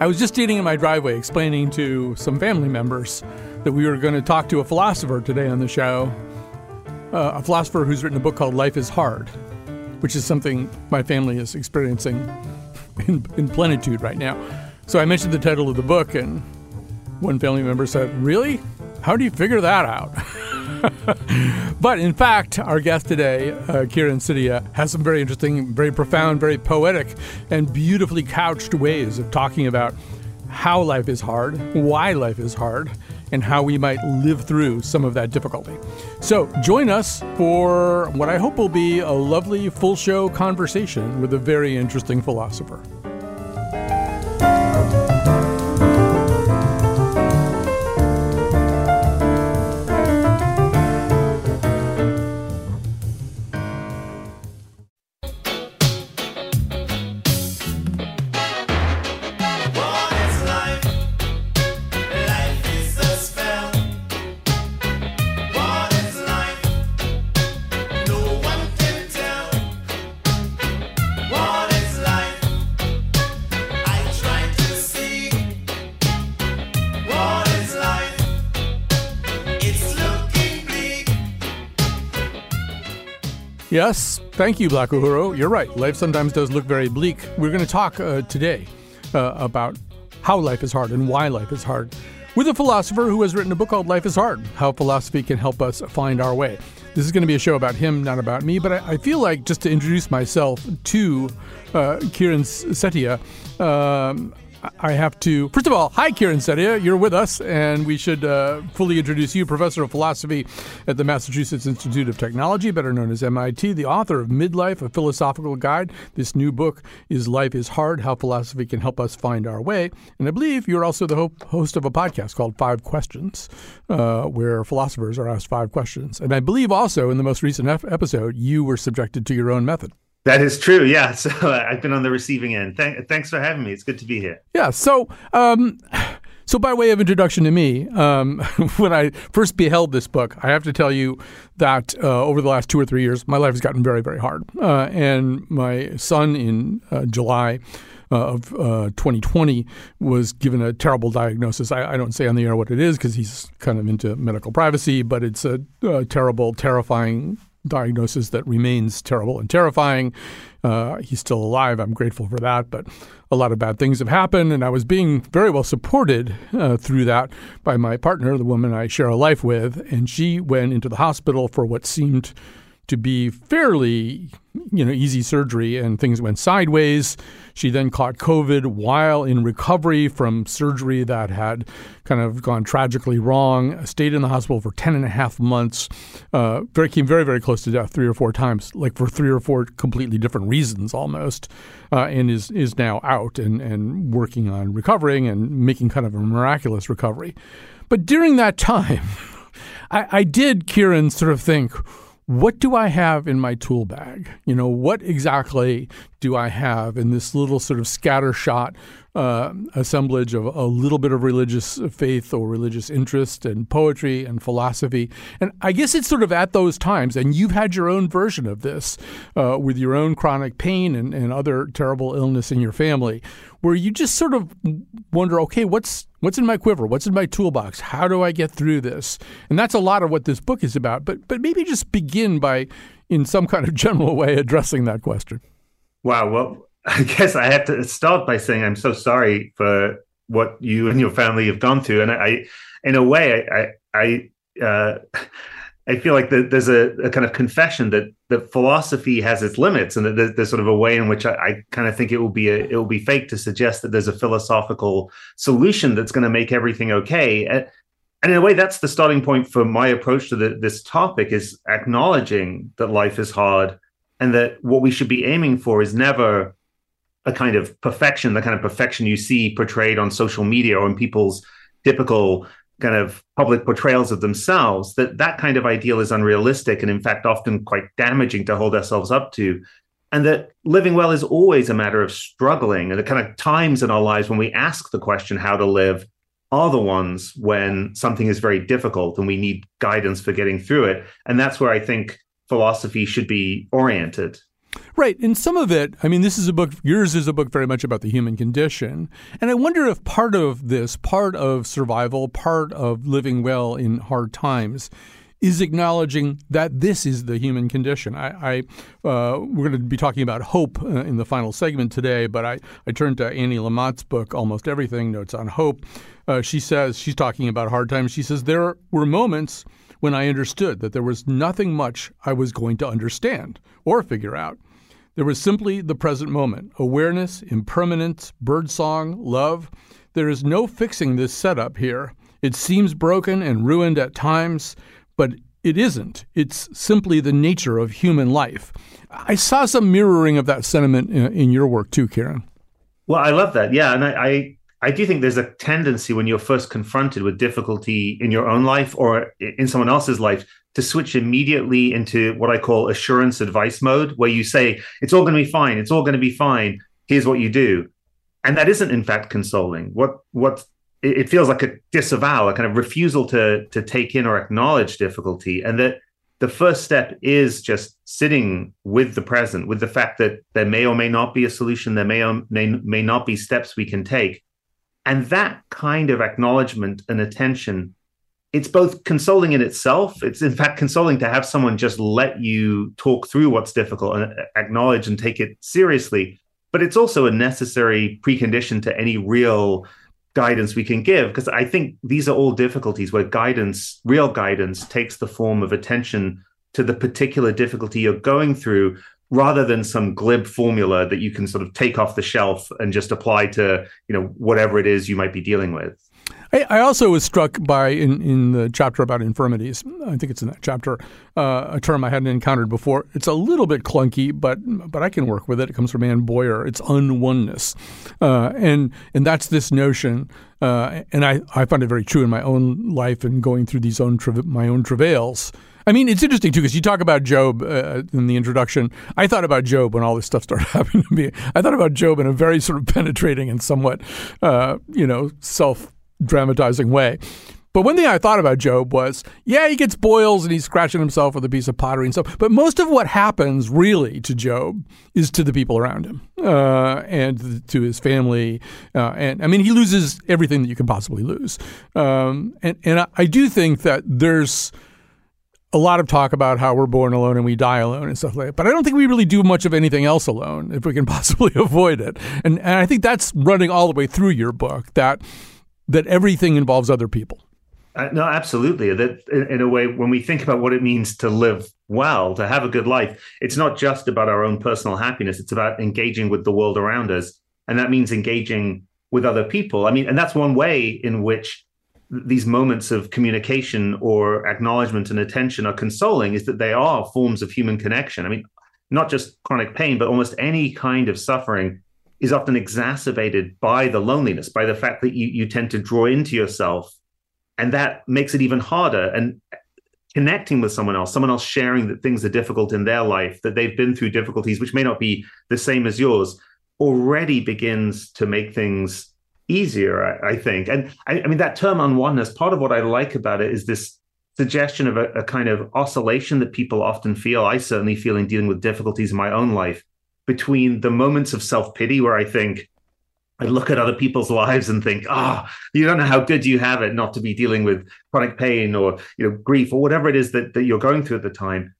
I was just standing in my driveway explaining to some family members that we were going to talk to a philosopher today on the show, a philosopher who's written a book called Life Is Hard, which is something my family is experiencing in plenitude right now. So I mentioned the title of the book, and one family member said, "Really? How do you figure that out?" But in fact, our guest today, Kieran Setiya, has some very interesting, very profound, very poetic, and beautifully couched ways of talking about how life is hard, why life is hard, and how we might live through some of that difficulty. So join us for what I hope will be a lovely full show conversation with a very interesting philosopher. Yes, thank you, Black Uhuru. You're right. Life sometimes does look very bleak. We're going to talk today about how life is hard and why life is hard with a philosopher who has written a book called Life Is Hard: How Philosophy Can Help Us Find Our Way. This is going to be a show about him, not about me, but I feel like just to introduce myself to Kieran Setiya, I have to... First of all, hi, Kieran Setiya. You're with us, and we should fully introduce you, professor of philosophy at the Massachusetts Institute of Technology, better known as MIT, the author of Midlife, A Philosophical Guide. This new book is Life is Hard: How Philosophy Can Help Us Find Our Way. And I believe you're also the host of a podcast called 5 Questions, where philosophers are asked 5 questions. And I believe also in the most recent episode, you were subjected to your own method. That is true, yeah. So I've been on the receiving end. Thanks for having me. It's good to be here. Yeah, so so by way of introduction to me, when I first beheld this book, I have to tell you that over the last 2 or 3 years, my life has gotten very, very hard. And my son in July of 2020 was given a terrible diagnosis. I don't say on the air what it is because he's kind of into medical privacy, but it's a terrible, terrifying diagnosis that remains terrible and terrifying. He's still alive. I'm grateful for that, but a lot of bad things have happened, and I was being very well supported through that by my partner, the woman I share a life with, and she went into the hospital for what seemed to be fairly, easy surgery, and things went sideways. She then caught COVID while in recovery from surgery that had kind of gone tragically wrong, stayed in the hospital for 10 and a half months, came very, very close to death 3 or 4 times, like for 3 or 4 completely different reasons almost, and is now out and working on recovering and making kind of a miraculous recovery. But during that time, I did, Kieran, sort of think, what do I have in my tool bag? What exactly do I have in this little sort of scattershot assemblage of a little bit of religious faith or religious interest and poetry and philosophy? And I guess it's sort of at those times, and you've had your own version of this with your own chronic pain and other terrible illness in your family, where you just sort of wonder, okay, what's in my quiver? What's in my toolbox? How do I get through this? And that's a lot of what this book is about. But maybe just begin by, in some kind of general way, addressing that question. Wow. Well, I guess I have to start by saying I'm so sorry for what you and your family have gone through. And I in a way, I feel like there's a kind of confession that philosophy has its limits, and that there's sort of a way in which I kind of think it will be fake to suggest that there's a philosophical solution that's going to make everything okay. And in a way, that's the starting point for my approach to this topic, is acknowledging that life is hard and that what we should be aiming for is never a kind of perfection, the kind of perfection you see portrayed on social media or in people's typical kind of public portrayals of themselves, that kind of ideal is unrealistic and in fact often quite damaging to hold ourselves up to. And that living well is always a matter of struggling, and the kind of times in our lives when we ask the question how to live are the ones when something is very difficult and we need guidance for getting through it. And that's where I think philosophy should be oriented. Right. And some of it, I mean, this is a book, yours is a book very much about the human condition. And I wonder if part of this, part of survival, part of living well in hard times is acknowledging that this is the human condition. We're going to be talking about hope in the final segment today, but I turned to Annie Lamott's book, Almost Everything, Notes on Hope. She says, she's talking about hard times. She says, there were moments when I understood that there was nothing much I was going to understand or figure out. There was simply the present moment, awareness, impermanence, birdsong, love. There is no fixing this setup here. It seems broken and ruined at times, but it isn't. It's simply the nature of human life. I saw some mirroring of that sentiment in your work too, Kieran. Well, I love that. Yeah, and I do think there's a tendency when you're first confronted with difficulty in your own life or in someone else's life to switch immediately into what I call assurance advice mode, where you say, it's all going to be fine. It's all going to be fine. Here's what you do. And that isn't, in fact, consoling. It feels like a disavowal, a kind of refusal to take in or acknowledge difficulty. And that the first step is just sitting with the present, with the fact that there may or may not be a solution. There may not be steps we can take. And that kind of acknowledgement and attention, it's both consoling in itself. It's in fact consoling to have someone just let you talk through what's difficult and acknowledge and take it seriously. But it's also a necessary precondition to any real guidance we can give, because I think these are all difficulties where guidance, real guidance, takes the form of attention to the particular difficulty you're going through, rather than some glib formula that you can sort of take off the shelf and just apply to, whatever it is you might be dealing with. I also was struck by, in the chapter about infirmities, I think it's in that chapter, a term I hadn't encountered before. It's a little bit clunky, but I can work with it. It comes from Anne Boyer. It's unoneness. And that's this notion. And I find it very true in my own life and going through these my own travails. I mean, it's interesting, too, because you talk about Job in the introduction. I thought about Job when all this stuff started happening to me. I thought about Job in a very sort of penetrating and somewhat, self-dramatizing way. But one thing I thought about Job was, he gets boils and he's scratching himself with a piece of pottery and stuff. But most of what happens really to Job is to the people around him and to his family. And he loses everything that you can possibly lose. And I do think that there's a lot of talk about how we're born alone and we die alone and stuff like that. But I don't think we really do much of anything else alone if we can possibly avoid it. And I think that's running all the way through your book, that everything involves other people. No, absolutely. That in a way, when we think about what it means to live well, to have a good life, it's not just about our own personal happiness. It's about engaging with the world around us. And that means engaging with other people. I mean, and that's one way in which these moments of communication or acknowledgement and attention are consoling, is that they are forms of human connection. I mean, not just chronic pain, but almost any kind of suffering is often exacerbated by the loneliness, by the fact that you tend to draw into yourself. And that makes it even harder. And connecting with someone else sharing that things are difficult in their life, that they've been through difficulties which may not be the same as yours, already begins to make things easier, I think. And I mean, that term unoneness, part of what I like about it is this suggestion of a kind of oscillation that people often feel. I certainly feel in dealing with difficulties in my own life, between the moments of self-pity where I think, I look at other people's lives and think, you don't know how good you have it not to be dealing with chronic pain or grief or whatever it is that you're going through at the time.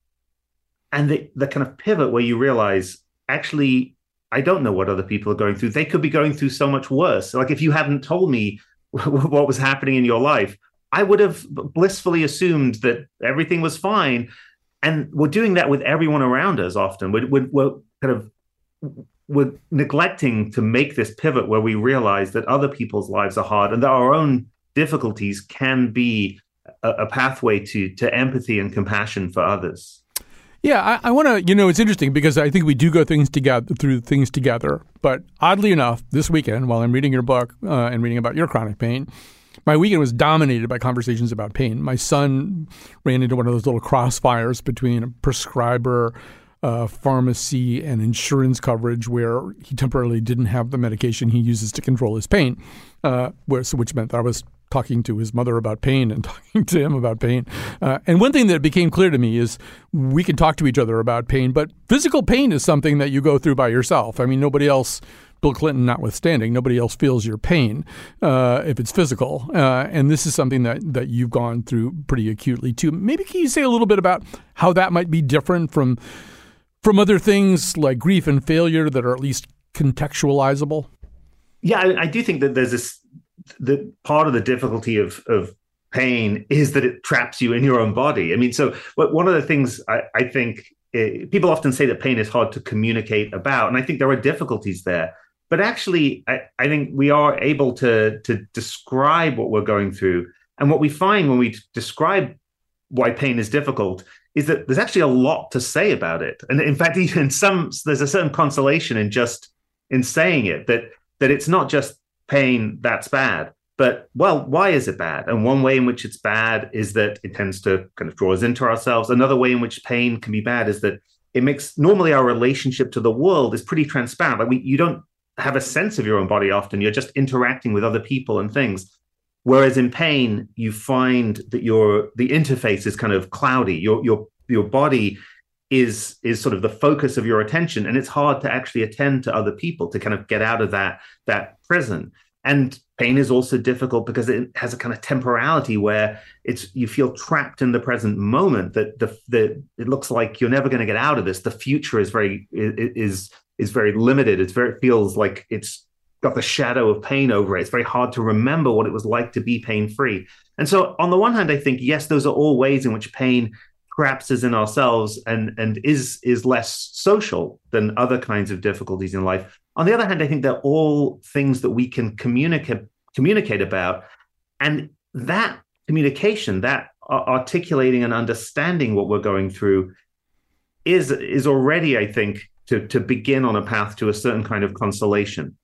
And the kind of pivot where you realize, actually, I don't know what other people are going through. They could be going through so much worse. Like, if you hadn't told me what was happening in your life, I would have blissfully assumed that everything was fine. And we're doing that with everyone around us often. We're neglecting to make this pivot where we realize that other people's lives are hard and that our own difficulties can be a pathway to empathy and compassion for others. Yeah, I want to, it's interesting because I think we do go through things together. But oddly enough, this weekend, while I'm reading your book and reading about your chronic pain, my weekend was dominated by conversations about pain. My son ran into one of those little crossfires between a prescriber, pharmacy, and insurance coverage where he temporarily didn't have the medication he uses to control his pain, which meant that I was talking to his mother about pain and talking to him about pain. And one thing that became clear to me is we can talk to each other about pain, but physical pain is something that you go through by yourself. I mean, nobody else, Bill Clinton notwithstanding, nobody else feels your pain if it's physical. And this is something that you've gone through pretty acutely too. Maybe can you say a little bit about how that might be different from other things like grief and failure that are at least contextualizable? Yeah, I do think that there's this, the part of the difficulty of pain is that it traps you in your own body. I mean, so one of the things I think people often say that pain is hard to communicate about, and I think there are difficulties there. But actually, I think we are able to describe what we're going through. And what we find when we describe why pain is difficult is that there's actually a lot to say about it. And in fact, even there's a certain consolation in saying it, that it's not just pain that's bad, but, well, why is it bad? And one way in which it's bad is that it tends to kind of draw us into ourselves. Another way in which pain can be bad is that it makes, normally our relationship to the world is pretty transparent. Like you don't have a sense of your own body often. You're just interacting with other people and things. Whereas in pain, you find that the interface is kind of cloudy. Your body is sort of the focus of your attention, and it's hard to actually attend to other people, to kind of get out of that prison. And pain is also difficult because it has a kind of temporality where you feel trapped in the present moment, that it looks like you're never going to get out of this. The future is very limited. It feels like it's got the shadow of pain over it. It's very hard to remember what it was like to be pain-free. And so on the one hand, I think, yes, those are all ways in which pain traps us in ourselves and is less social than other kinds of difficulties in life. On the other hand, I think they're all things that we can communicate about. And that communication, that articulating and understanding what we're going through is already, I think, to begin on a path to a certain kind of consolation.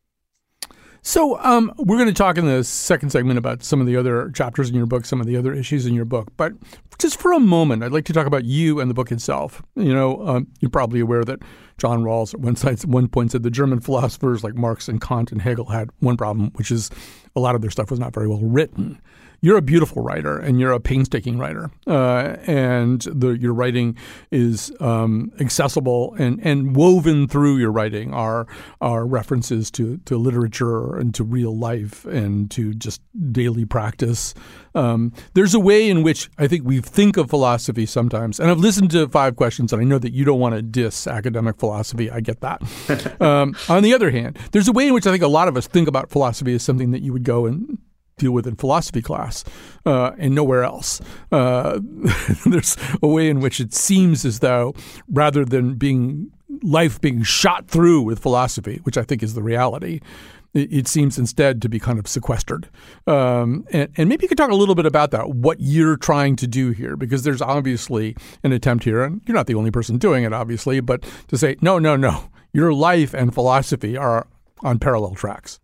So we're going to talk in the second segment about some of the other chapters in your book, some of the other issues in your book. But just for a moment, I'd like to talk about you and the book itself. You're probably aware that John Rawls at one point said the German philosophers like Marx and Kant and Hegel had one problem, which is a lot of their stuff was not very well written. You're a beautiful writer, and you're a painstaking writer, and your writing is accessible, and woven through your writing are references to literature and to real life and to just daily practice. There's a way in which I think we think of philosophy sometimes, and I've listened to Five Questions, and I know that you don't want to diss academic philosophy. I get that. On the other hand, there's a way in which I think a lot of us think about philosophy as something that you would go and deal with in philosophy class and nowhere else. There's a way in which it seems as though rather than life being shot through with philosophy, which I think is the reality, it seems instead to be kind of sequestered. And maybe you could talk a little bit about that, what you're trying to do here, because there's obviously an attempt here, and you're not the only person doing it, obviously, but to say, no, your life and philosophy are on parallel tracks.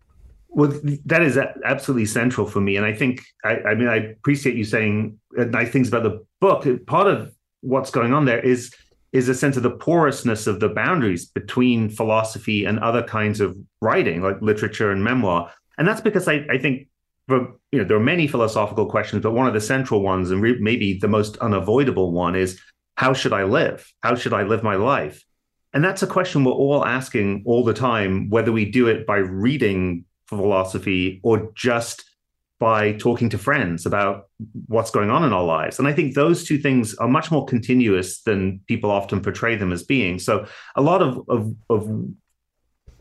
Well, that is absolutely central for me. And I think, I mean, I appreciate you saying nice things about the book. Part of what's going on there is a sense of the porousness of the boundaries between philosophy and other kinds of writing, like literature and memoir. And that's because I think, there are many philosophical questions, but one of the central ones, and maybe the most unavoidable one, is how should I live? How should I live my life? And that's a question we're all asking all the time, whether we do it by reading philosophy or just by talking to friends about what's going on in our lives. And I think those two things are much more continuous than people often portray them as being. So a lot of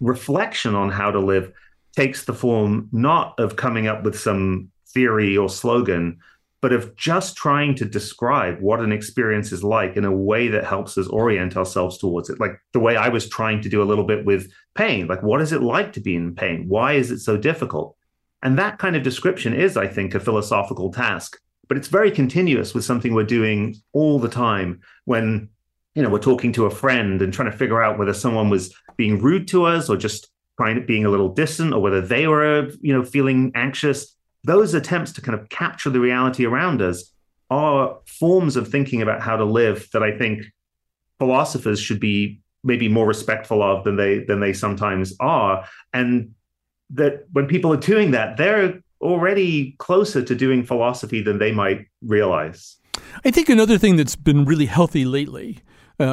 reflection on how to live takes the form not of coming up with some theory or slogan, but of just trying to describe what an experience is like in a way that helps us orient ourselves towards it. Like the way I was trying to do a little bit with pain, like what is it like to be in pain? Why is it so difficult? And that kind of description is, I think, a philosophical task, but it's very continuous with something we're doing all the time when you know, we're talking to a friend and trying to figure out whether someone was being rude to us or just being a little distant, or whether they were, you know, feeling anxious. Those attempts to kind of capture the reality around us are forms of thinking about how to live that I think philosophers should be maybe more respectful of than they sometimes are. And that when people are doing that, they're already closer to doing philosophy than they might realize. I think another thing that's been really healthy lately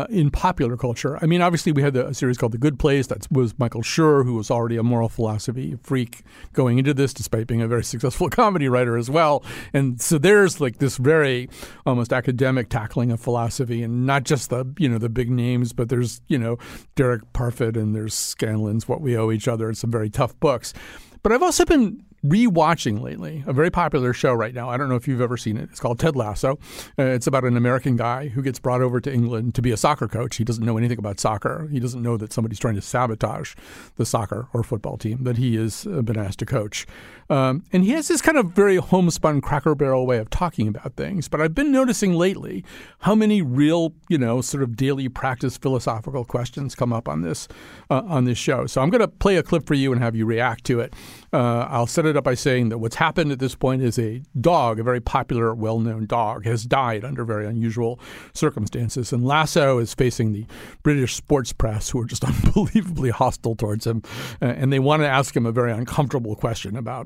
in popular culture, I mean, obviously we had a series called The Good Place. That was Michael Schur, who was already a moral philosophy freak going into this, despite being a very successful comedy writer as well. And so there's like this very almost academic tackling of philosophy, and not just the, you know, the big names, but there's, you know, Derek Parfit and there's Scanlon's What We Owe Each Other and some very tough books. But I've also been rewatching lately a very popular show right now. I don't know if you've ever seen it. It's called Ted Lasso. It's about an American guy who gets brought over to England to be a soccer coach. He doesn't know anything about soccer. He doesn't know that somebody's trying to sabotage the soccer or football team that he has been asked to coach. And he has this kind of very homespun cracker barrel way of talking about things. But I've been noticing lately how many real, you know, sort of daily practice philosophical questions come up on this show. So I'm going to play a clip for you and have you react to it. I'll set it up by saying that what's happened at this point is a dog, a very popular, well-known dog, has died under very unusual circumstances. And Lasso is facing the British sports press, who are just unbelievably hostile towards him. And they want to ask him a very uncomfortable question about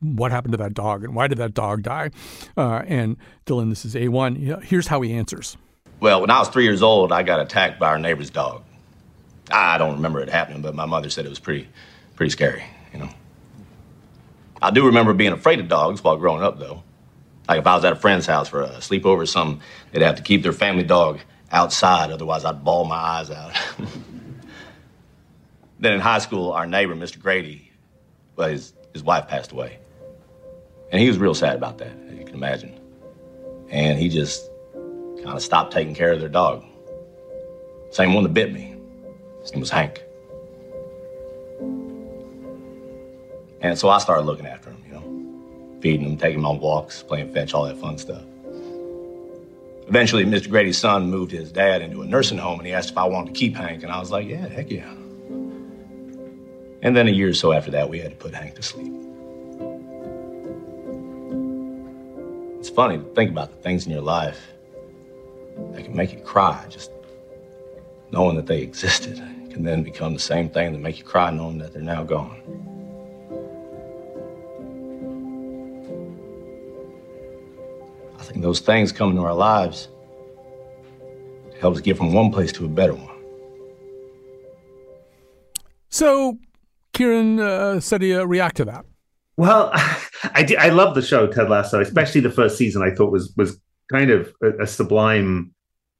what happened to that dog and why did that dog die. And Dylan, this is A1. Here's how he answers. Well, when I was 3 years old, I got attacked by our neighbor's dog. I don't remember it happening, but my mother said it was pretty scary, you know. I do remember being afraid of dogs while growing up, though. Like, if I was at a friend's house for a sleepover or something, they'd have to keep their family dog outside, otherwise I'd bawl my eyes out. Then in high school, our neighbor, Mr. Grady, well, his wife passed away. And he was real sad about that, as you can imagine. And he just kind of stopped taking care of their dog. Same one that bit me. His name was Hank. And so I started looking after him, you know, feeding him, taking him on walks, playing fetch, all that fun stuff. Eventually, Mr. Grady's son moved his dad into a nursing home, and he asked if I wanted to keep Hank, and I was like, yeah, heck yeah. And then a year or so after that, we had to put Hank to sleep. It's funny to think about the things in your life that can make you cry, just knowing that they existed, can then become the same thing that make you cry knowing that they're now gone. I think those things come into our lives to help us get from one place to a better one. So, Kieran Setiya, react to that. Well, I love the show Ted Lasso, especially the first season. I thought was kind of a sublime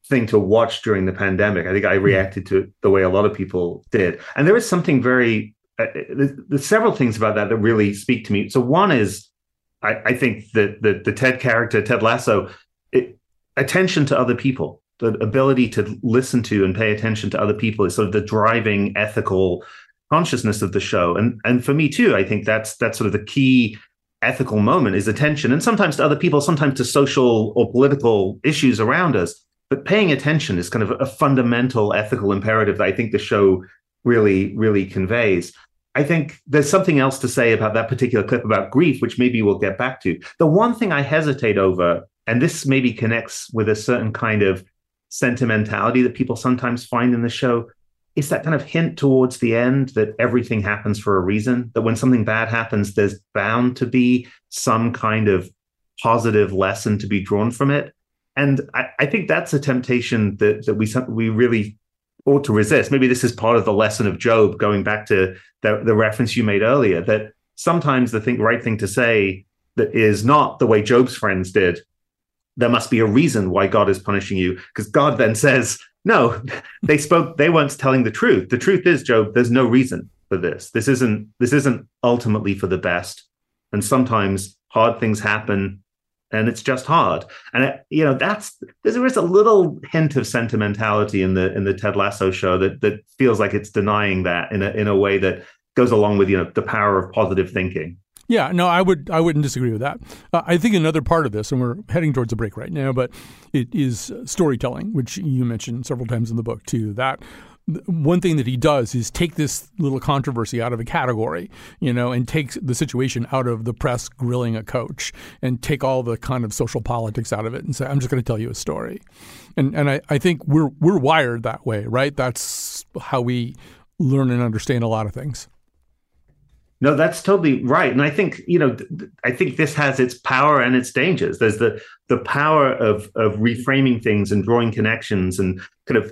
thing to watch during the pandemic. I think I reacted to it the way a lot of people did, and there is something very. There's several things about that that really speak to me. So one is. I think that the Ted character, Ted Lasso, attention to other people, the ability to listen to and pay attention to other people is sort of the driving ethical consciousness of the show. And for me, too, I think that's sort of the key ethical moment is attention. And sometimes to other people, sometimes to social or political issues around us. But paying attention is kind of a fundamental ethical imperative that I think the show really, really conveys. I think there's something else to say about that particular clip about grief, which maybe we'll get back to. The one thing I hesitate over, and this maybe connects with a certain kind of sentimentality that people sometimes find in the show, is that kind of hint towards the end that everything happens for a reason, that when something bad happens, there's bound to be some kind of positive lesson to be drawn from it. And I think that's a temptation that we really ought to resist. Maybe this is part of the lesson of Job, going back to the reference you made earlier, that sometimes the right thing to say that is not the way Job's friends did. There must be a reason why God is punishing you, because God then says, no, they weren't telling the truth. The truth is, Job, there's no reason for this. This isn't ultimately for the best. And sometimes hard things happen. And it's just hard. And, there is a little hint of sentimentality in the Ted Lasso show that feels like it's denying that in a way that goes along with, you know, the power of positive thinking. Yeah, no, I wouldn't disagree with that. I think another part of this, and we're heading towards a break right now, but it is storytelling, which you mentioned several times in the book too. That one thing that he does is take this little controversy out of a category, you know, and takes the situation out of the press grilling a coach and take all the kind of social politics out of it and say, I'm just going to tell you a story. And I think we're wired that way, right? That's how we learn and understand a lot of things. No, that's totally right. And I think, you know, I think this has its power and its dangers. There's the power of reframing things and drawing connections, and kind of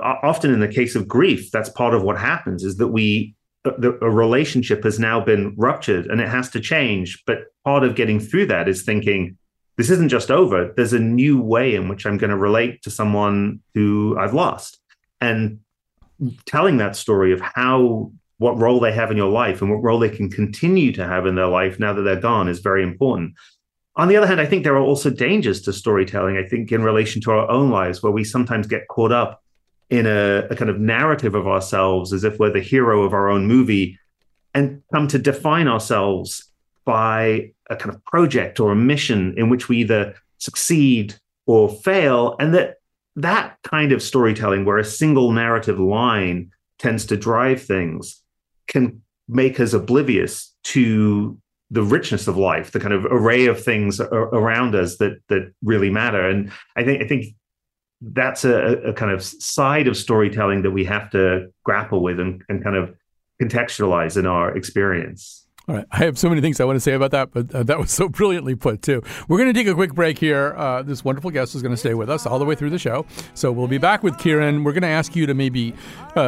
often in the case of grief, that's part of what happens, is that a relationship has now been ruptured and it has to change. But part of getting through that is thinking, this isn't just over. There's a new way in which I'm going to relate to someone who I've lost, and telling that story of what role they have in your life and what role they can continue to have in their life now that they're gone is very important. On the other hand, I think there are also dangers to storytelling, I think, in relation to our own lives, where we sometimes get caught up in a kind of narrative of ourselves as if we're the hero of our own movie, and come to define ourselves by a kind of project or a mission in which we either succeed or fail. And that kind of storytelling, where a single narrative line tends to drive things, can make us oblivious to the richness of life, the kind of array of things around us that really matter. And I think that's a kind of side of storytelling that we have to grapple with and kind of contextualize in our experience. All right. I have so many things I want to say about that, but that was so brilliantly put, too. We're going to take a quick break here. This wonderful guest is going to stay with us all the way through the show. So we'll be back with Kieran. We're going to ask you to maybe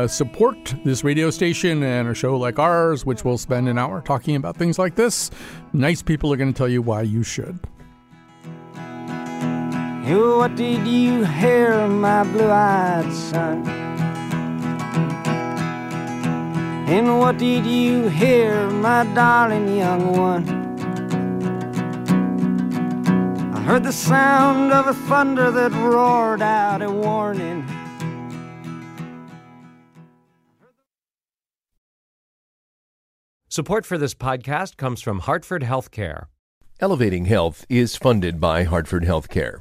support this radio station and a show like ours, which we'll spend an hour talking about things like this. Nice people are going to tell you why you should. Oh, what did you hear, my blue-eyed son? And what did you hear, my darling young one? I heard the sound of a thunder that roared out a warning. Support for this podcast comes from Hartford Healthcare. Elevating Health is funded by Hartford Healthcare.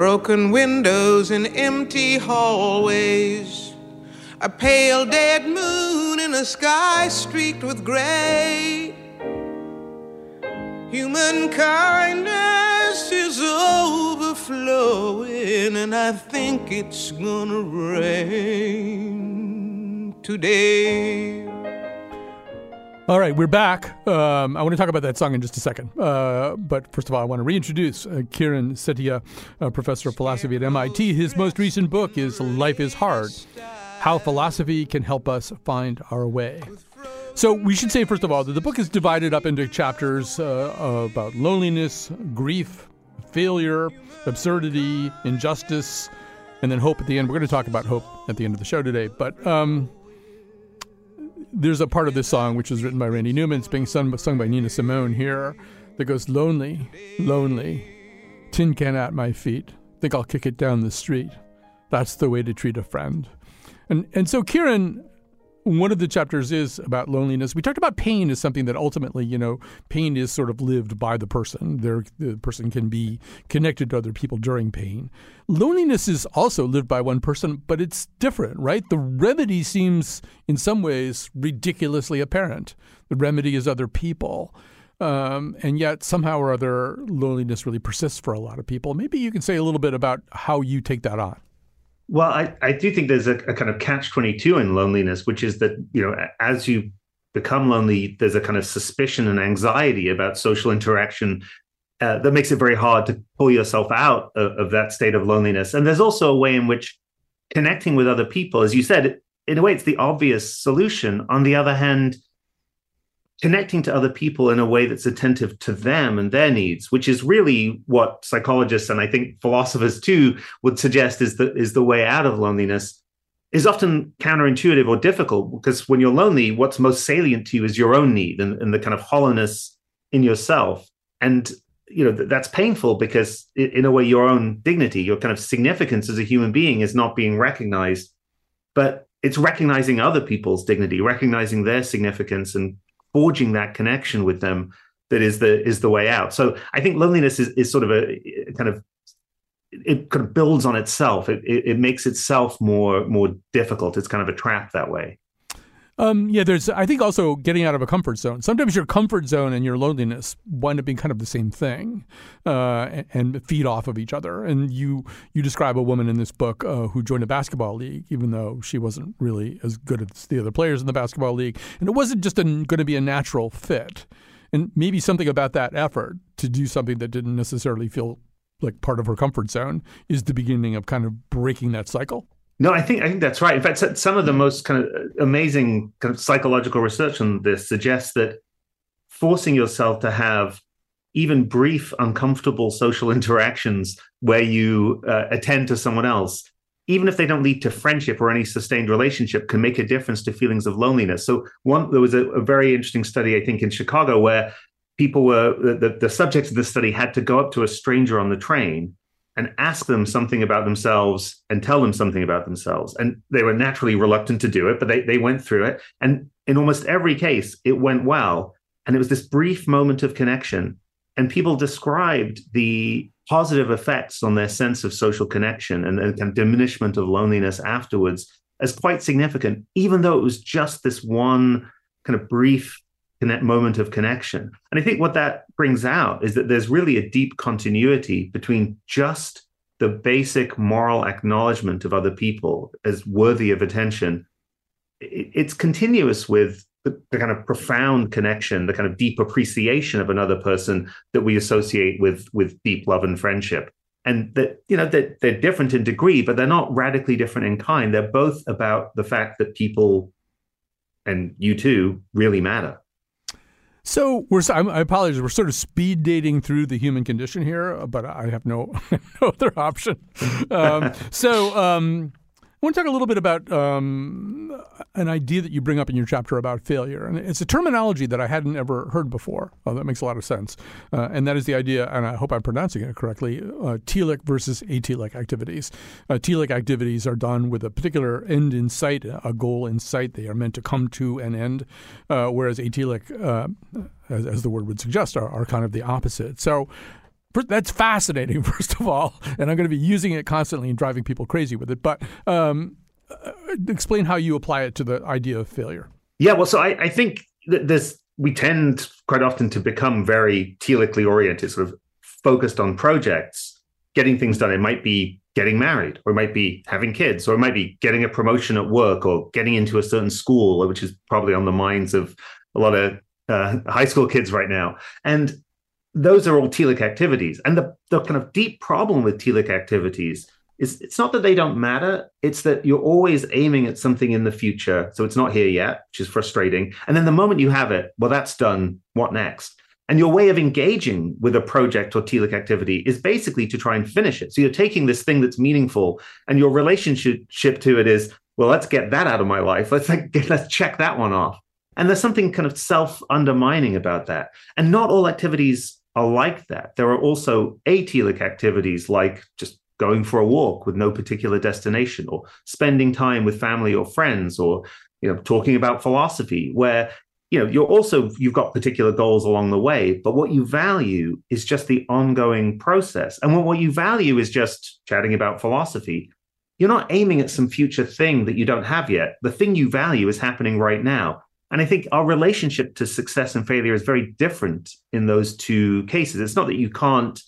Broken windows and empty hallways, a pale dead moon in a sky streaked with gray. Human kindness is overflowing, and I think it's gonna rain today. All right, we're back. I want to talk about that song in just a second. But first of all, I want to reintroduce Kieran Setiya, a professor of philosophy at MIT. His most recent book is Life Is Hard: How Philosophy Can Help Us Find Our Way. So we should say, first of all, that the book is divided up into chapters about loneliness, grief, failure, absurdity, injustice, and then hope at the end. We're going to talk about hope at the end of the show today. But there's a part of this song, which was written by Randy Newman, it's being sung by Nina Simone here, that goes, lonely, lonely, tin can at my feet, think I'll kick it down the street. That's the way to treat a friend. And so, Kieran, One of the chapters is about loneliness. We talked about pain as something that ultimately, you know, pain is sort of lived by the person. The person can be connected to other people during pain. Loneliness is also lived by one person, but it's different, right? The remedy seems in some ways ridiculously apparent. The remedy is other people. And yet somehow or other, loneliness really persists for a lot of people. Maybe you can say a little bit about how you take that on. Well, I do think there's a kind of catch-22 in loneliness, which is that, you know, as you become lonely, there's a kind of suspicion and anxiety about social interaction that makes it very hard to pull yourself out of that state of loneliness. And there's also a way in which connecting with other people, as you said, in a way, it's the obvious solution. On the other hand, connecting to other people in a way that's attentive to them and their needs, which is really what psychologists and I think philosophers too would suggest is the way out of loneliness, is often counterintuitive or difficult, because when you're lonely, what's most salient to you is your own need and the kind of hollowness in yourself. And, you know, that's painful because in a way, your own dignity, your kind of significance as a human being is not being recognized, but it's recognizing other people's dignity, recognizing their significance and forging that connection with them that is the way out. So I think loneliness is sort of a kind of, it kind of builds on itself. It makes itself more difficult. It's kind of a trap that way. Yeah, there's, I think, also getting out of a comfort zone. Sometimes your comfort zone and your loneliness wind up being kind of the same thing and feed off of each other. And you describe a woman in this book who joined a basketball league, even though she wasn't really as good as the other players in the basketball league. And it wasn't just going to be a natural fit. And maybe something about that effort to do something that didn't necessarily feel like part of her comfort zone is the beginning of kind of breaking that cycle. No, I think that's right. In fact, some of the most kind of amazing kind of psychological research on this suggests that forcing yourself to have even brief, uncomfortable social interactions where you attend to someone else, even if they don't lead to friendship or any sustained relationship, can make a difference to feelings of loneliness. So there was a very interesting study, I think, in Chicago where people were, the subjects of the study had to go up to a stranger on the train and ask them something about themselves and tell them something about themselves. And they were naturally reluctant to do it, but they went through it. And in almost every case, it went well. And it was this brief moment of connection. And people described the positive effects on their sense of social connection and the kind of diminishment of loneliness afterwards as quite significant, even though it was just this one kind of brief moment of connection. And I think what that brings out is that there's really a deep continuity between just the basic moral acknowledgement of other people as worthy of attention. It's continuous with the kind of profound connection, the kind of deep appreciation of another person that we associate with deep love and friendship. And that, you know, that they're different in degree, but they're not radically different in kind. They're both about the fact that people, and you too, really matter. So I apologize. We're sort of speed dating through the human condition here, but I have no other option. I want to talk a little bit about an idea that you bring up in your chapter about failure. And it's a terminology that I hadn't ever heard before. Oh, that makes a lot of sense. And that is the idea, and I hope I'm pronouncing it correctly, telic versus atelic activities. Telic activities are done with a particular end in sight, a goal in sight. They are meant to come to an end, whereas atelic, as the word would suggest, are kind of the opposite. So that's fascinating, first of all, and I'm going to be using it constantly and driving people crazy with it. But explain how you apply it to the idea of failure. Yeah, well, so I think we tend quite often to become very telically oriented, sort of focused on projects, getting things done. It might be getting married, or it might be having kids, or it might be getting a promotion at work, or getting into a certain school, which is probably on the minds of a lot of high school kids right now. And those are all telic activities. And the kind of deep problem with telic activities is it's not that they don't matter. It's that you're always aiming at something in the future. So it's not here yet, which is frustrating. And then the moment you have it, well, that's done. What next? And your way of engaging with a project or telic activity is basically to try and finish it. So you're taking this thing that's meaningful and your relationship to it is, well, let's get that out of my life. Let's check that one off. And there's something kind of self-undermining about that. And not all activities are like that. There are also atelic activities like just going for a walk with no particular destination, or spending time with family or friends, or, you know, talking about philosophy, where, you know, you're also, you've got particular goals along the way, but what you value is just the ongoing process. And when what you value is just chatting about philosophy, you're not aiming at some future thing that you don't have yet. The thing you value is happening right now. And I think our relationship to success and failure is very different in those two cases. It's not that you can't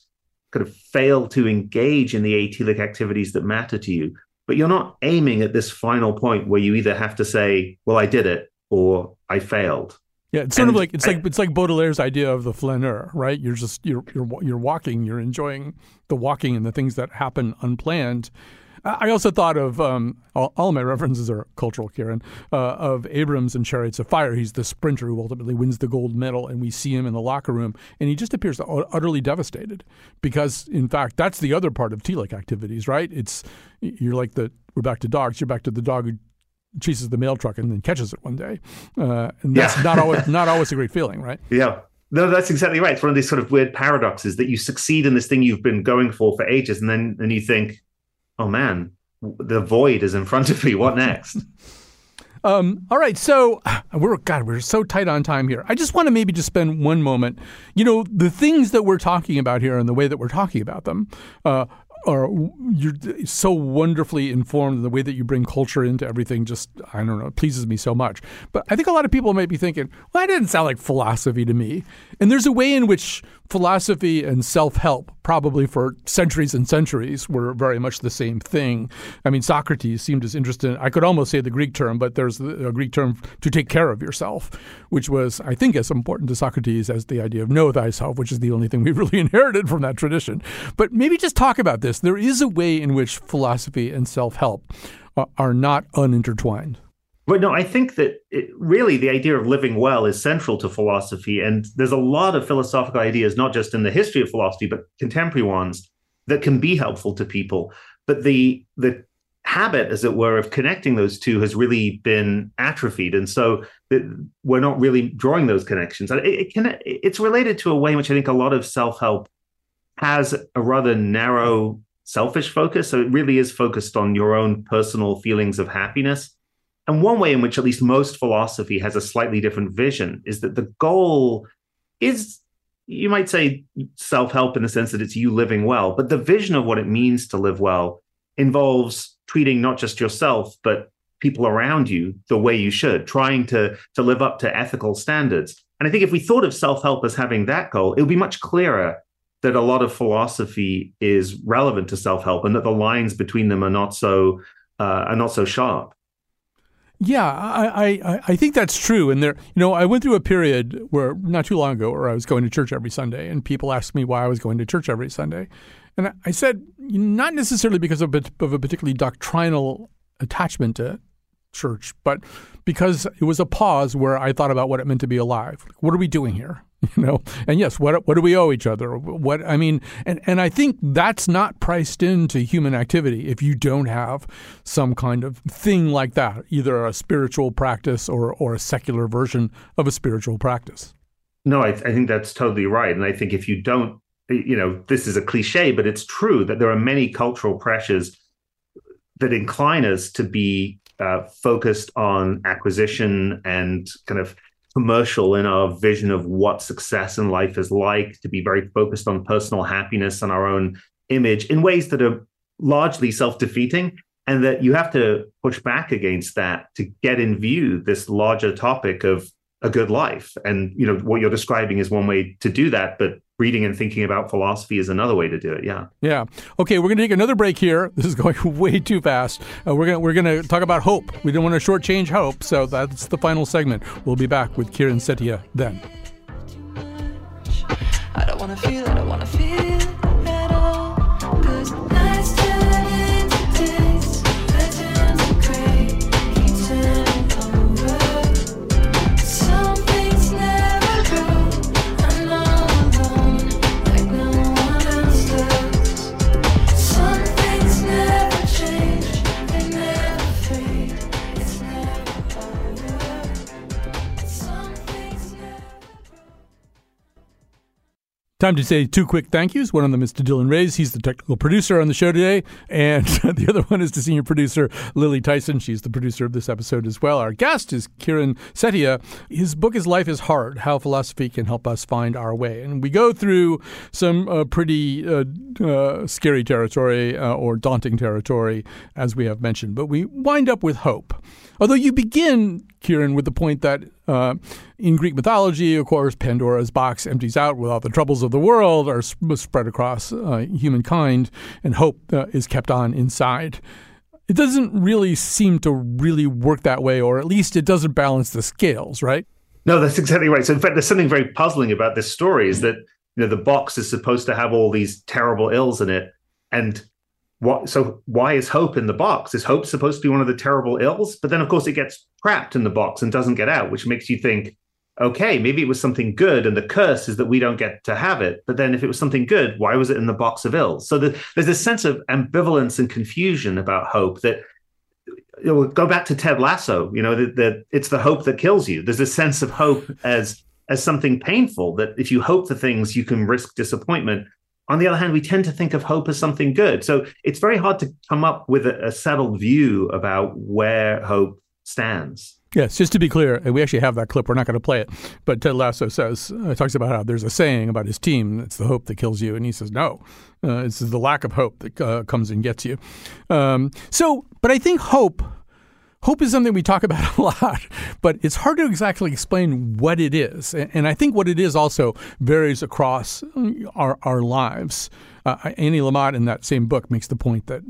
kind of fail to engage in the atelic activities that matter to you, but you're not aiming at this final point where you either have to say, well, I did it, or I failed. Yeah, it's sort of like it's like Baudelaire's idea of the flaneur, right? You're just you're walking, you're enjoying the walking and the things that happen unplanned. I also thought of all my references are cultural, Kieran, of Abrams in Chariots of Fire. He's the sprinter who ultimately wins the gold medal, and we see him in the locker room, and he just appears utterly devastated because, in fact, that's the other part of telic activities, right? It's you're like the we're back to dogs. You're back to the dog who chases the mail truck and then catches it one day, and that's not always a great feeling, right? Yeah. No, that's exactly right. It's one of these sort of weird paradoxes that you succeed in this thing you've been going for ages, and then you think, oh man, the void is in front of me. What next? All right. So we're so tight on time here. I just want to maybe just spend one moment. You know, the things that we're talking about here and the way that we're talking about them are you're so wonderfully informed. The way that you bring culture into everything just, I don't know, it pleases me so much. But I think a lot of people might be thinking, well, that didn't sound like philosophy to me. And there's a way in which philosophy and self-help probably for centuries and centuries were very much the same thing. I mean, Socrates seemed as interested. I could almost say the Greek term, but there's a Greek term to take care of yourself, which was, I think, as important to Socrates as the idea of know thyself, which is the only thing we've really inherited from that tradition. But maybe just talk about this. There is a way in which philosophy and self-help are not unintertwined. But no, I think that really the idea of living well is central to philosophy. And there's a lot of philosophical ideas, not just in the history of philosophy, but contemporary ones that can be helpful to people. But the habit, as it were, of connecting those two has really been atrophied. And so we're not really drawing those connections. And it's related to a way in which I think a lot of self-help has a rather narrow, selfish focus. So it really is focused on your own personal feelings of happiness. And one way in which at least most philosophy has a slightly different vision is that the goal is, you might say, self-help in the sense that it's you living well, but the vision of what it means to live well involves treating not just yourself, but people around you the way you should, trying to live up to ethical standards. And I think if we thought of self-help as having that goal, it would be much clearer that a lot of philosophy is relevant to self-help and that the lines between them are not so sharp. Yeah, I think that's true. And there, you know, I went through a period where not too long ago where I was going to church every Sunday, and people asked me why I was going to church every Sunday. And I said, not necessarily because of a particularly doctrinal attachment to church, but because it was a pause where I thought about what it meant to be alive. What are we doing here? You know, and yes, what do we owe each other? What I mean, and I think that's not priced into human activity if you don't have some kind of thing like that, either a spiritual practice or a secular version of a spiritual practice. No, I think that's totally right. And I think if you don't, you know, this is a cliche, but it's true that there are many cultural pressures that incline us to be focused on acquisition and kind of commercial in our vision of what success in life is like, to be very focused on personal happiness and our own image in ways that are largely self-defeating, and that you have to push back against that to get in view this larger topic of a good life. And, you know, what you're describing is one way to do that, but reading and thinking about philosophy is another way to do it. Yeah. Yeah. Okay, we're going to take another break here. This is going way too fast. We're going to talk about hope. We don't want to shortchange hope, so that's the final segment. We'll be back with Kieran Setiya then. I don't want to feel at all. Cause nights turn into days, legends are gray, keep turning over. Some things never grow. I'm all alone, like no one else does. Some things never change, they never fade, it's never over. Some things never grow. Time to say two quick thank yous. One of them is to Dylan Reyes. He's the technical producer on the show today. And the other one is to senior producer Lily Tyson. She's the producer of this episode as well. Our guest is Kieran Setiya. His book is Life Is Hard: How Philosophy Can Help Us Find Our Way. And we go through some pretty scary territory or daunting territory, as we have mentioned. But we wind up with hope. Although you begin, Kieran, with the point that in Greek mythology, of course, Pandora's box empties out with all the troubles of the world are spread across humankind, and hope is kept on inside. It doesn't really seem to really work that way, or at least it doesn't balance the scales, right? No, that's exactly right. So in fact, there's something very puzzling about this story is that, you know, the box is supposed to have all these terrible ills in it. And so why is hope in the box? Is hope supposed to be one of the terrible ills? But then, of course, it gets trapped in the box and doesn't get out, which makes you think, okay, maybe it was something good and the curse is that we don't get to have it. But then if it was something good, why was it in the box of ills? So there's this sense of ambivalence and confusion about hope that, you know, go back to Ted Lasso, you know, that it's the hope that kills you. There's this sense of hope as something painful, that if you hope for things, you can risk disappointment. On the other hand, we tend to think of hope as something good. So it's very hard to come up with a settled view about where hope stands. Yes, just to be clear, and we actually have that clip. We're not going to play it. But Ted Lasso talks about how there's a saying about his team, it's the hope that kills you. And he says, no, it's the lack of hope that comes and gets you. But I think hope is something we talk about a lot, but it's hard to exactly explain what it is. And I think what it is also varies across our lives. Annie Lamott in that same book makes the point that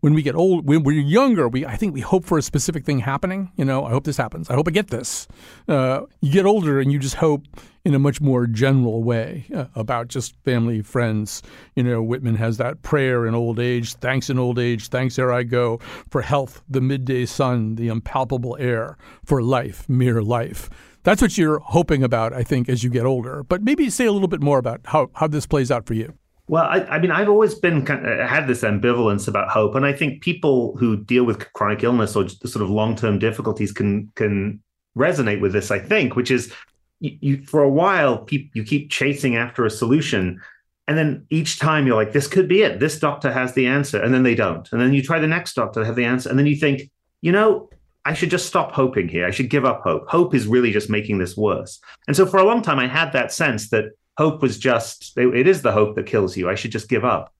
when we get old, when we're younger, I think we hope for a specific thing happening. You know, I hope this happens. I hope I get this. You get older and you just hope in a much more general way about just family, friends. You know, Whitman has that prayer in old age, thanks in old age, thanks ere I go, for health, the midday sun, the impalpable air, for life, mere life. That's what you're hoping about, I think, as you get older. But maybe say a little bit more about how this plays out for you. Well, I mean, I've always been had this ambivalence about hope. And I think people who deal with chronic illness or just sort of long-term difficulties can resonate with this, I think, which is for a while, you keep chasing after a solution. And then each time you're like, this could be it. This doctor has the answer. And then they don't. And then you try the next doctor to have the answer. And then you think, you know, I should just stop hoping here. I should give up hope. Hope is really just making this worse. And so for a long time, I had that sense that hope was just, it is the hope that kills you. I should just give up.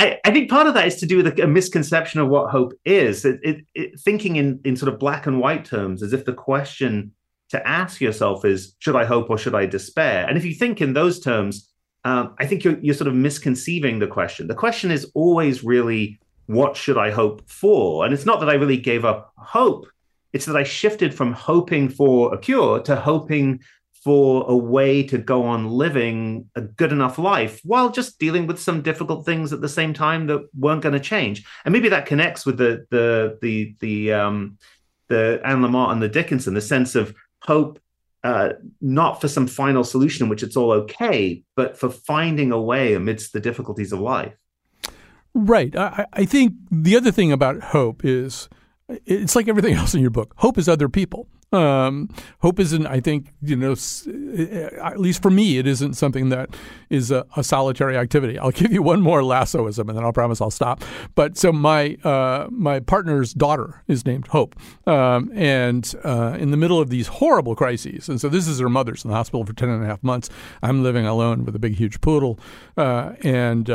I think part of that is to do with a misconception of what hope is. It thinking in sort of black and white terms, as if the question to ask yourself is, should I hope or should I despair? And if you think in those terms, I think you're sort of misconceiving the question. The question is always really, what should I hope for? And it's not that I really gave up hope. It's that I shifted from hoping for a cure to hoping for a way to go on living a good enough life while just dealing with some difficult things at the same time that weren't going to change. And maybe that connects with the Anne Lamott and the Dickinson, the sense of hope, not for some final solution in which it's all okay, but for finding a way amidst the difficulties of life. Right. I think the other thing about hope is it's like everything else in your book. Hope is other people. Hope isn't, I think, you know, at least for me, it isn't something that is a solitary activity. I'll give you one more Lassoism, and then I'll promise I'll stop. But so my partner's daughter is named Hope, and in the middle of these horrible crises, and so this is her mother's in the hospital for 10.5 months. I'm living alone with a big, huge poodle, and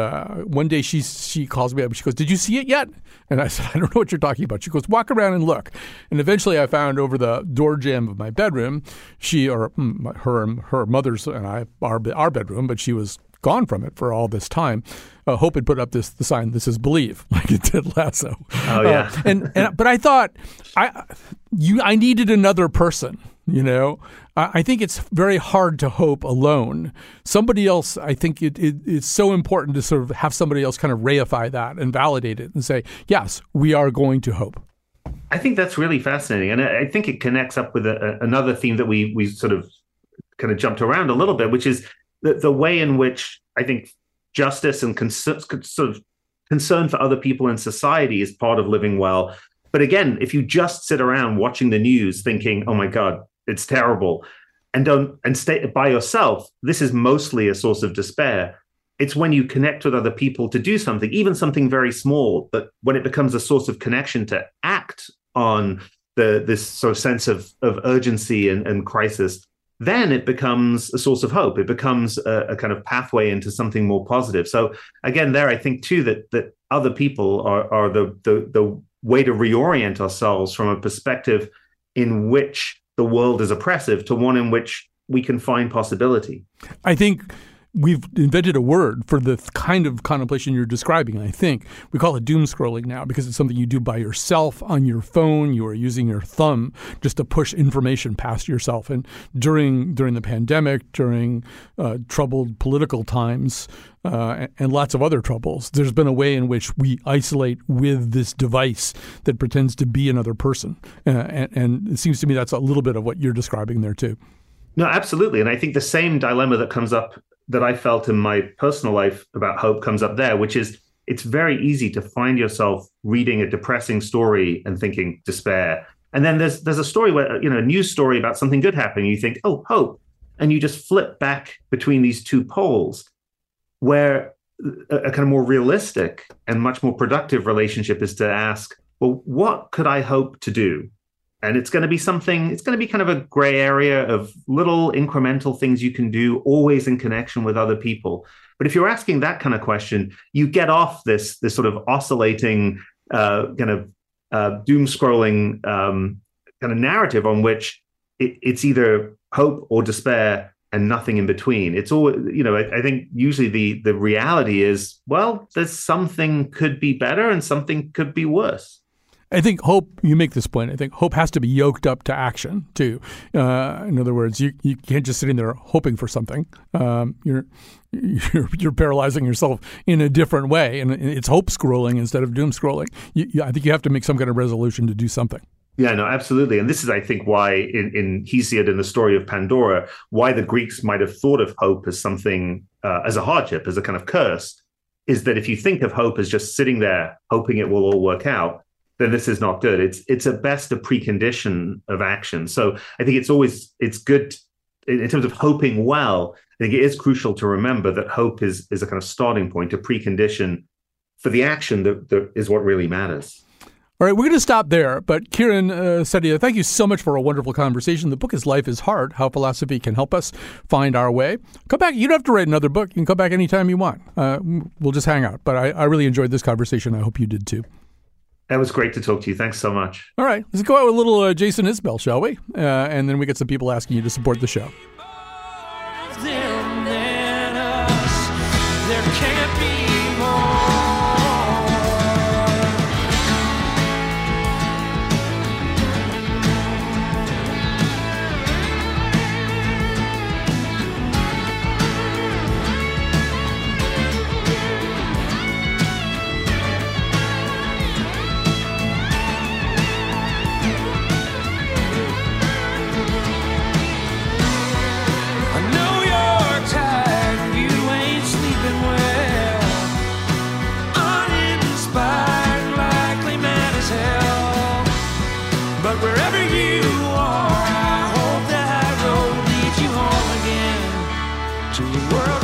one day she calls me up. She goes, "Did you see it yet?" And I said, "I don't know what you're talking about." She goes, "Walk around and look." And eventually, I found over the door jamb of my bedroom, her mother's and our bedroom, but she was gone from it for all this time. Hope had put up the sign, "This is believe," like it did Lasso. Oh yeah. But I thought I needed another person. You know, I think it's very hard to hope alone. Somebody else, I think it's so important to sort of have somebody else kind of reify that and validate it and say, yes, we are going to hope. I think that's really fascinating. And I think it connects up with another theme that we sort of kind of jumped around a little bit, which is the way in which I think justice and concern for other people in society is part of living well. But again, if you just sit around watching the news thinking, oh, my God, it's terrible, and stay by yourself, this is mostly a source of despair. It's when you connect with other people to do something, even something very small, but when it becomes a source of connection to act on this sort of sense of urgency and crisis, then it becomes a source of hope. It becomes a kind of pathway into something more positive. So again, there, I think too, that other people are the way to reorient ourselves from a perspective in which the world is oppressive to one in which we can find possibility. I think we've invented a word for the kind of contemplation you're describing, I think. We call it doom scrolling now because it's something you do by yourself on your phone. You are using your thumb just to push information past yourself. And during the pandemic, during troubled political times, and lots of other troubles, there's been a way in which we isolate with this device that pretends to be another person. And it seems to me that's a little bit of what you're describing there too. No, absolutely. And I think the same dilemma that comes up that I felt in my personal life about hope comes up there, which is it's very easy to find yourself reading a depressing story and thinking despair. And then there's a story where, a news story about something good happening. You think, oh, hope. And you just flip back between these two poles where a kind of more realistic and much more productive relationship is to ask, well, what could I hope to do? And it's going to be something, it's going to be kind of a gray area of little incremental things you can do, always in connection with other people. But if you're asking that kind of question, you get off this sort of oscillating doom scrolling kind of narrative on which it's either hope or despair and nothing in between. It's all, I think usually the reality is, well, there's something could be better and something could be worse. I think hope, you make this point, I think hope has to be yoked up to action too. In other words, you can't just sit in there hoping for something. You're paralyzing yourself in a different way. And it's hope scrolling instead of doom scrolling. I think you have to make some kind of resolution to do something. Yeah, no, absolutely. And this is, I think, why in Hesiod, in the story of Pandora, why the Greeks might have thought of hope as something, as a hardship, as a kind of curse, is that if you think of hope as just sitting there hoping it will all work out, then this is not good. It's at best a precondition of action. So I think it's good in terms of hoping well. I think it is crucial to remember that hope is a kind of starting point, a precondition for the action that is what really matters. All right, we're going to stop there. But Kieran Setiya, thank you so much for a wonderful conversation. The book is Life is Hard: How Philosophy Can Help Us Find Our Way. Come back. You don't have to write another book. You can come back anytime you want. We'll just hang out. But I really enjoyed this conversation. I hope you did too. That was great to talk to you. Thanks so much. All right. Let's go out with a little Jason Isbell, shall we? And then we get some people asking you to support the show. To the world.